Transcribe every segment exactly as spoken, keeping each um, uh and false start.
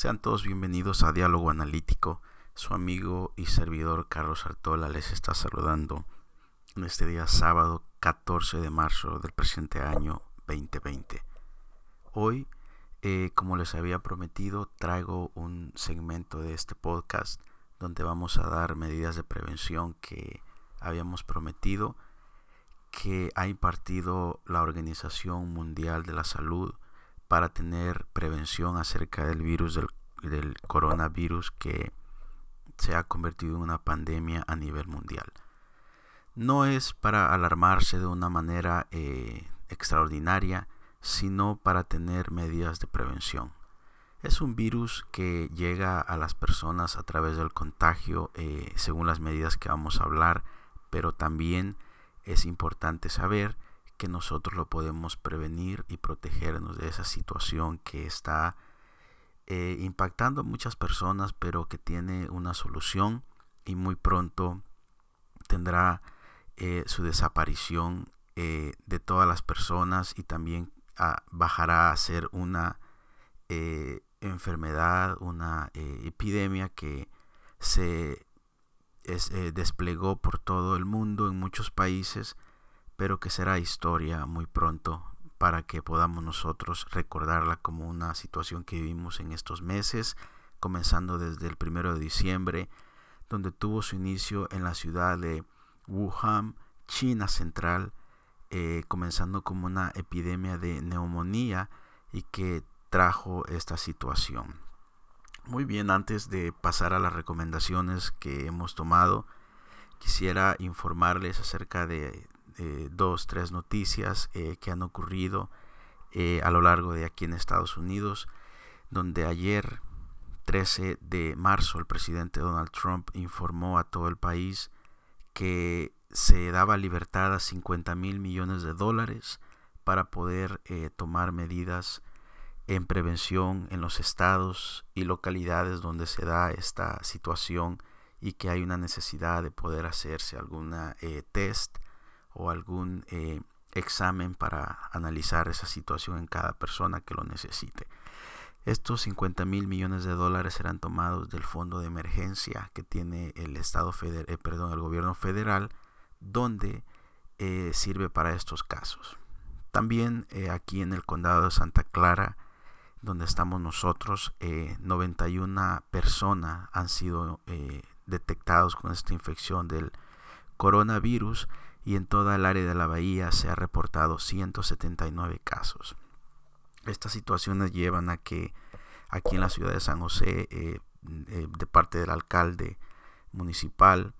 Sean todos bienvenidos a Diálogo Analítico. Su amigo y servidor Carlos Artola les está saludando en este día sábado catorce de marzo del presente año veinte veinte. Hoy, eh, como les había prometido, traigo un segmento de este podcast donde vamos a dar medidas de prevención que habíamos prometido que ha impartido la Organización Mundial de la Salud para tener prevención acerca del virus del, del coronavirus, que se ha convertido en una pandemia a nivel mundial. No es para alarmarse de una manera eh, extraordinaria, sino para tener medidas de prevención. Es un virus que llega a las personas a través del contagio, eh, según las medidas que vamos a hablar, pero también es importante saber que nosotros lo podemos prevenir y protegernos de esa situación que está eh, impactando a muchas personas, pero que tiene una solución y muy pronto tendrá eh, su desaparición eh, de todas las personas, y también ah, bajará a ser una eh, enfermedad, una eh, epidemia que se es, eh, desplegó por todo el mundo, en muchos países, pero que será historia muy pronto para que podamos nosotros recordarla como una situación que vivimos en estos meses, comenzando desde el primero de diciembre, donde tuvo su inicio en la ciudad de Wuhan, China Central, eh, comenzando como una epidemia de neumonía y que trajo esta situación. Muy bien, antes de pasar a las recomendaciones que hemos tomado, quisiera informarles acerca de Eh, dos, tres noticias eh, que han ocurrido eh, a lo largo de aquí en Estados Unidos, donde ayer trece de marzo el presidente Donald Trump informó a todo el país que se daba libertad a cincuenta mil millones de dólares para poder eh, tomar medidas en prevención en los estados y localidades donde se da esta situación y que hay una necesidad de poder hacerse alguna eh, test o algún eh, examen para analizar esa situación en cada persona que lo necesite. Estos cincuenta mil millones de dólares serán tomados del fondo de emergencia que tiene el Estado feder- eh, perdón, el gobierno federal, donde eh, sirve para estos casos. También eh, aquí en el condado de Santa Clara, donde estamos nosotros, eh, noventa y una personas han sido eh, detectados con esta infección del coronavirus, y en toda el área de la bahía se ha reportado ciento setenta y nueve casos. Estas situaciones llevan a que aquí en la ciudad de San José, eh, eh, de parte del alcalde municipal,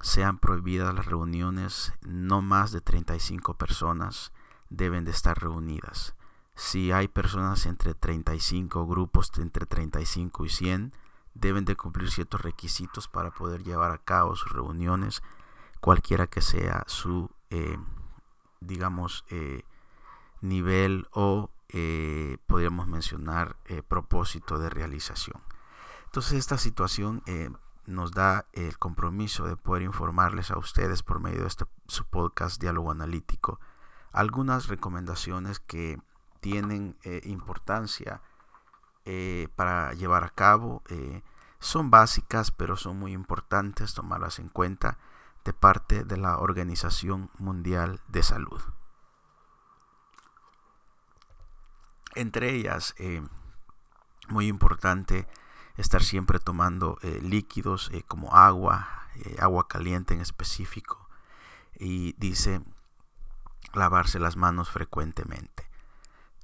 sean prohibidas las reuniones. No más de treinta y cinco personas deben de estar reunidas. Si hay personas entre treinta y cinco, grupos entre treinta y cinco y cien, deben de cumplir ciertos requisitos para poder llevar a cabo sus reuniones, cualquiera que sea su, eh, digamos, eh, nivel o, eh, podríamos mencionar, eh, propósito de realización. Entonces, esta situación eh, nos da el compromiso de poder informarles a ustedes por medio de este, su podcast Diálogo Analítico, algunas recomendaciones que tienen eh, importancia eh, para llevar a cabo. Eh, son básicas, pero son muy importantes tomarlas en cuenta, de parte de la Organización Mundial de Salud. Entre ellas, eh, muy importante estar siempre tomando eh, líquidos eh, como agua, eh, agua caliente en específico, y dice lavarse las manos frecuentemente.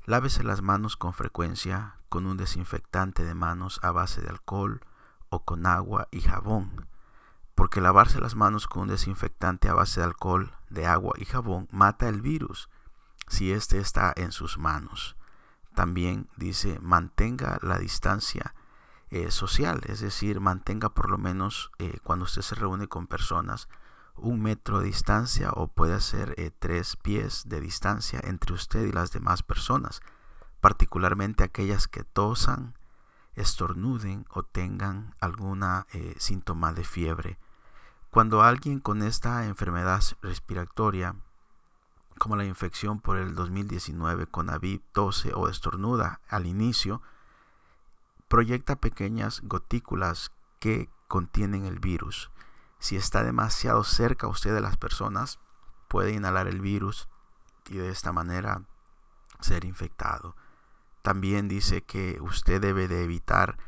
Lávese las manos con frecuencia con un desinfectante de manos a base de alcohol o con agua y jabón, porque lavarse las manos con un desinfectante a base de alcohol, de agua y jabón mata el virus si éste está en sus manos. También dice mantenga la distancia eh, social, es decir, mantenga por lo menos eh, cuando usted se reúne con personas un metro de distancia, o puede ser eh, tres pies de distancia entre usted y las demás personas, particularmente aquellas que tosan, estornuden o tengan alguna eh, síntoma de fiebre. Cuando alguien con esta enfermedad respiratoria, como la infección por el dos mil diecinueve con COVID, tose o estornuda al inicio, proyecta pequeñas gotículas que contienen el virus. Si está demasiado cerca usted de las personas, puede inhalar el virus y de esta manera ser infectado. También dice que usted debe de evitar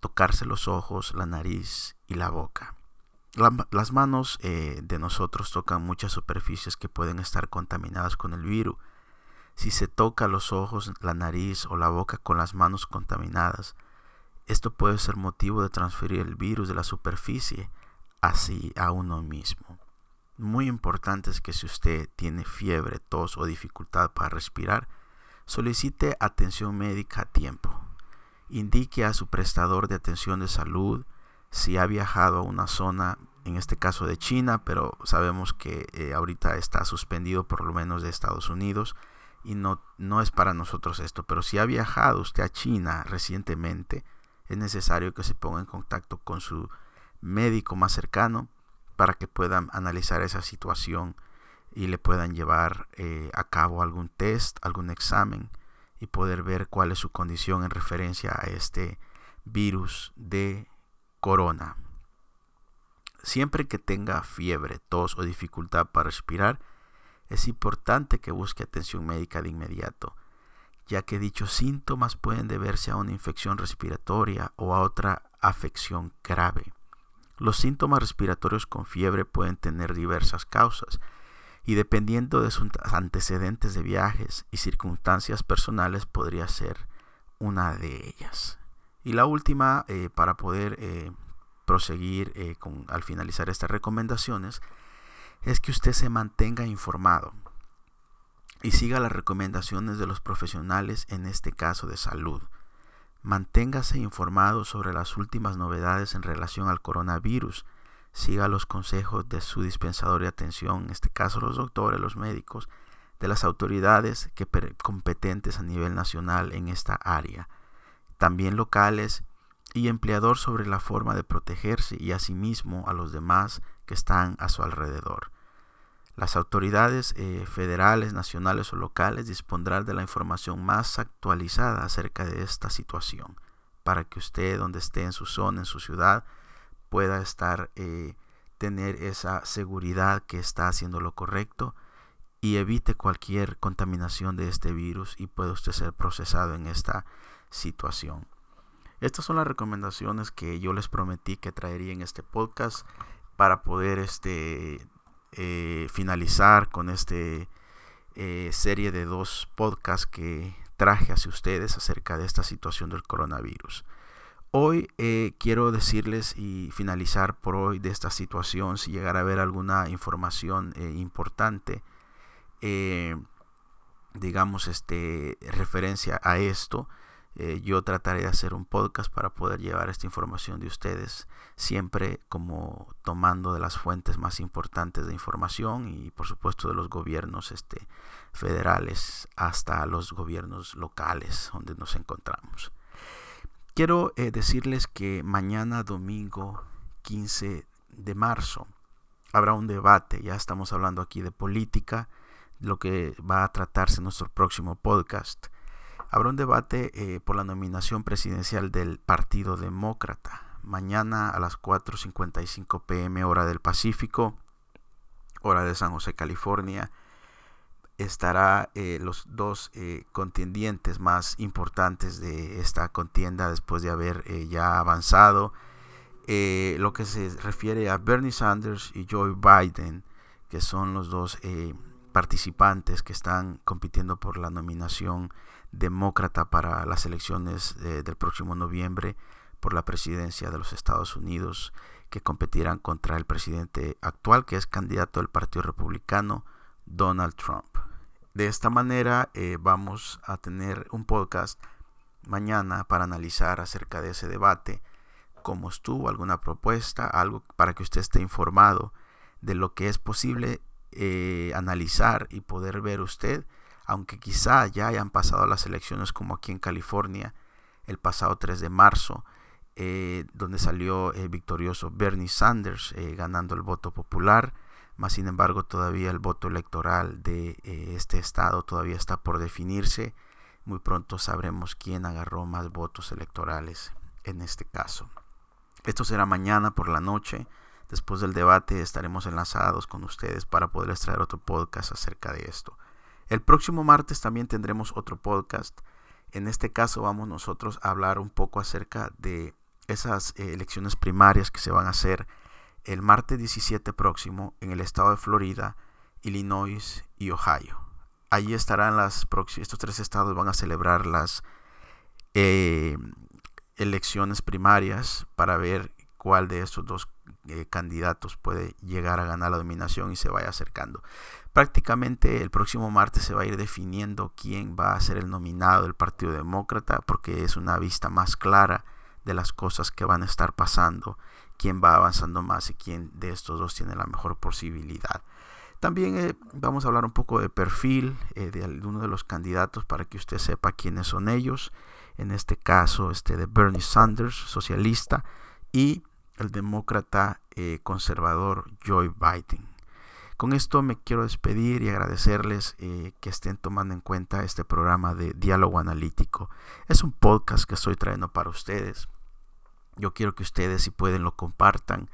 tocarse los ojos, la nariz y la boca. La, las manos eh, de nosotros tocan muchas superficies que pueden estar contaminadas con el virus. Si se toca los ojos, la nariz o la boca con las manos contaminadas, esto puede ser motivo de transferir el virus de la superficie así a uno mismo. Muy importante es que si usted tiene fiebre, tos o dificultad para respirar, solicite atención médica a tiempo. Indique a su prestador de atención de salud si ha viajado a una zona, en este caso de China, pero sabemos que eh, ahorita está suspendido por lo menos de Estados Unidos y no, no es para nosotros esto. Pero si ha viajado usted a China recientemente, es necesario que se ponga en contacto con su médico más cercano para que puedan analizar esa situación y le puedan llevar eh, a cabo algún test, algún examen y poder ver cuál es su condición en referencia a este virus de corona. Siempre que tenga fiebre, tos o dificultad para respirar, es importante que busque atención médica de inmediato, ya que dichos síntomas pueden deberse a una infección respiratoria o a otra afección grave. Los síntomas respiratorios con fiebre pueden tener diversas causas y dependiendo de sus antecedentes de viajes y circunstancias personales podría ser una de ellas. Y la última, eh, para poder eh, proseguir eh, con, al finalizar estas recomendaciones, es que usted se mantenga informado y siga las recomendaciones de los profesionales en este caso de salud. Manténgase informado sobre las últimas novedades en relación al coronavirus. Siga los consejos de su dispensador de atención, en este caso los doctores, los médicos, de las autoridades que competentes a nivel nacional en esta área, también locales y empleador sobre la forma de protegerse y asimismo a los demás que están a su alrededor. Las autoridades eh, federales, nacionales o locales dispondrán de la información más actualizada acerca de esta situación para que usted, donde esté en su zona, en su ciudad, pueda estar, eh, tener esa seguridad que está haciendo lo correcto y evite cualquier contaminación de este virus y pueda usted ser procesado en esta situación. Estas son las recomendaciones que yo les prometí que traería en este podcast para poder este Eh, finalizar con este eh, serie de dos podcasts que traje hacia ustedes acerca de esta situación del coronavirus. Hoy eh, quiero decirles y finalizar por hoy de esta situación. Si llegara a haber alguna información eh, importante, eh, digamos, este referencia a esto, eh, yo trataré de hacer un podcast para poder llevar esta información de ustedes, siempre como tomando de las fuentes más importantes de información y por supuesto de los gobiernos este, federales hasta los gobiernos locales donde nos encontramos. Quiero eh, decirles que mañana domingo quince de marzo habrá un debate, ya estamos hablando aquí de política, lo que va a tratarse en nuestro próximo podcast. Habrá un debate eh, por la nominación presidencial del Partido Demócrata. Mañana a las cuatro cincuenta y cinco p m hora del Pacífico, hora de San José, California, estará eh, los dos eh, contendientes más importantes de esta contienda después de haber eh, ya avanzado. Eh, lo que se refiere a Bernie Sanders y Joe Biden, que son los dos eh, participantes que están compitiendo por la nominación demócrata para las elecciones eh, del próximo noviembre por la presidencia de los Estados Unidos, que competirán contra el presidente actual, que es candidato del Partido Republicano, Donald Trump. De esta manera eh, vamos a tener un podcast mañana para analizar acerca de ese debate, cómo estuvo, alguna propuesta, algo para que usted esté informado de lo que es posible Eh, analizar y poder ver usted, aunque quizá ya hayan pasado las elecciones como aquí en California el pasado tres de marzo, eh, donde salió eh, victorioso Bernie Sanders eh, ganando el voto popular, mas sin embargo todavía el voto electoral de eh, este estado todavía está por definirse muy pronto sabremos quién agarró más votos electorales en este caso. Esto será mañana por la noche. Después del debate estaremos enlazados con ustedes para poderles traer otro podcast acerca de esto. El próximo martes también tendremos otro podcast. En este caso vamos nosotros a hablar un poco acerca de esas eh, elecciones primarias que se van a hacer el martes diecisiete próximo en el estado de Florida, Illinois y Ohio. Allí estarán las próximas, estos tres estados van a celebrar las eh, elecciones primarias para ver cuál de estos dos eh, candidatos puede llegar a ganar la dominación y se vaya acercando. Prácticamente el próximo martes se va a ir definiendo quién va a ser el nominado del Partido Demócrata, porque es una vista más clara de las cosas que van a estar pasando, quién va avanzando más y quién de estos dos tiene la mejor posibilidad. También eh, vamos a hablar un poco de perfil eh, de alguno de los candidatos para que usted sepa quiénes son ellos. En este caso, este de Bernie Sanders, socialista, y el demócrata eh, conservador Joe Biden. Con esto me quiero despedir y agradecerles eh, que estén tomando en cuenta este programa de Diálogo Analítico. Es un podcast que estoy trayendo para ustedes. Yo quiero que ustedes, si pueden, lo compartan.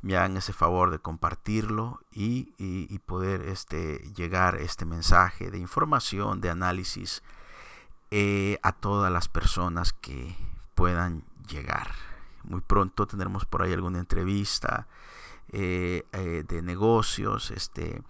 Me hagan ese favor de compartirlo y, y, y poder este, llegar este mensaje de información, de análisis eh, a todas las personas que puedan llegar. Muy pronto tendremos por ahí alguna entrevista eh, eh, de negocios, este,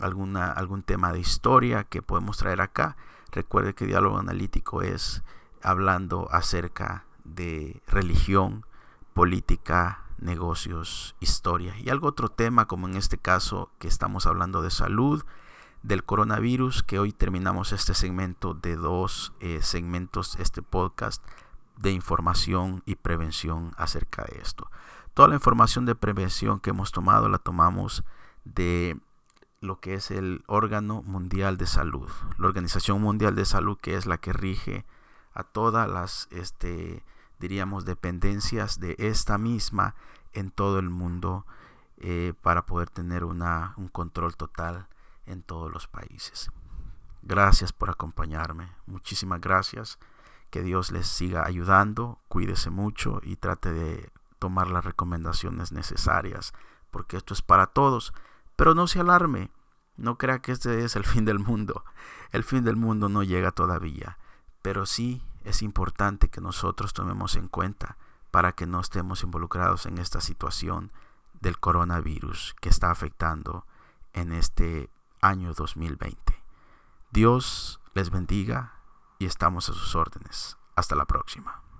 alguna, algún tema de historia que podemos traer acá. Recuerde que Diálogo Analítico es hablando acerca de religión, política, negocios, historia y algo otro tema, como en este caso que estamos hablando de salud, del coronavirus, que hoy terminamos este segmento de dos eh, segmentos, este podcast de información y prevención acerca de esto. Toda la información de prevención que hemos tomado la tomamos de lo que es el órgano mundial de salud, la Organización Mundial de Salud, que es la que rige a todas las este diríamos dependencias de esta misma en todo el mundo eh, para poder tener una, un control total en todos los países. Gracias por acompañarme, muchísimas gracias, que Dios les siga ayudando, cuídese mucho y trate de tomar las recomendaciones necesarias, porque esto es para todos, pero no se alarme, no crea que este es el fin del mundo, el fin del mundo no llega todavía, pero sí es importante que nosotros tomemos en cuenta para que no estemos involucrados en esta situación del coronavirus que está afectando en este año dos mil veinte. Dios les bendiga y estamos a sus órdenes. Hasta la próxima.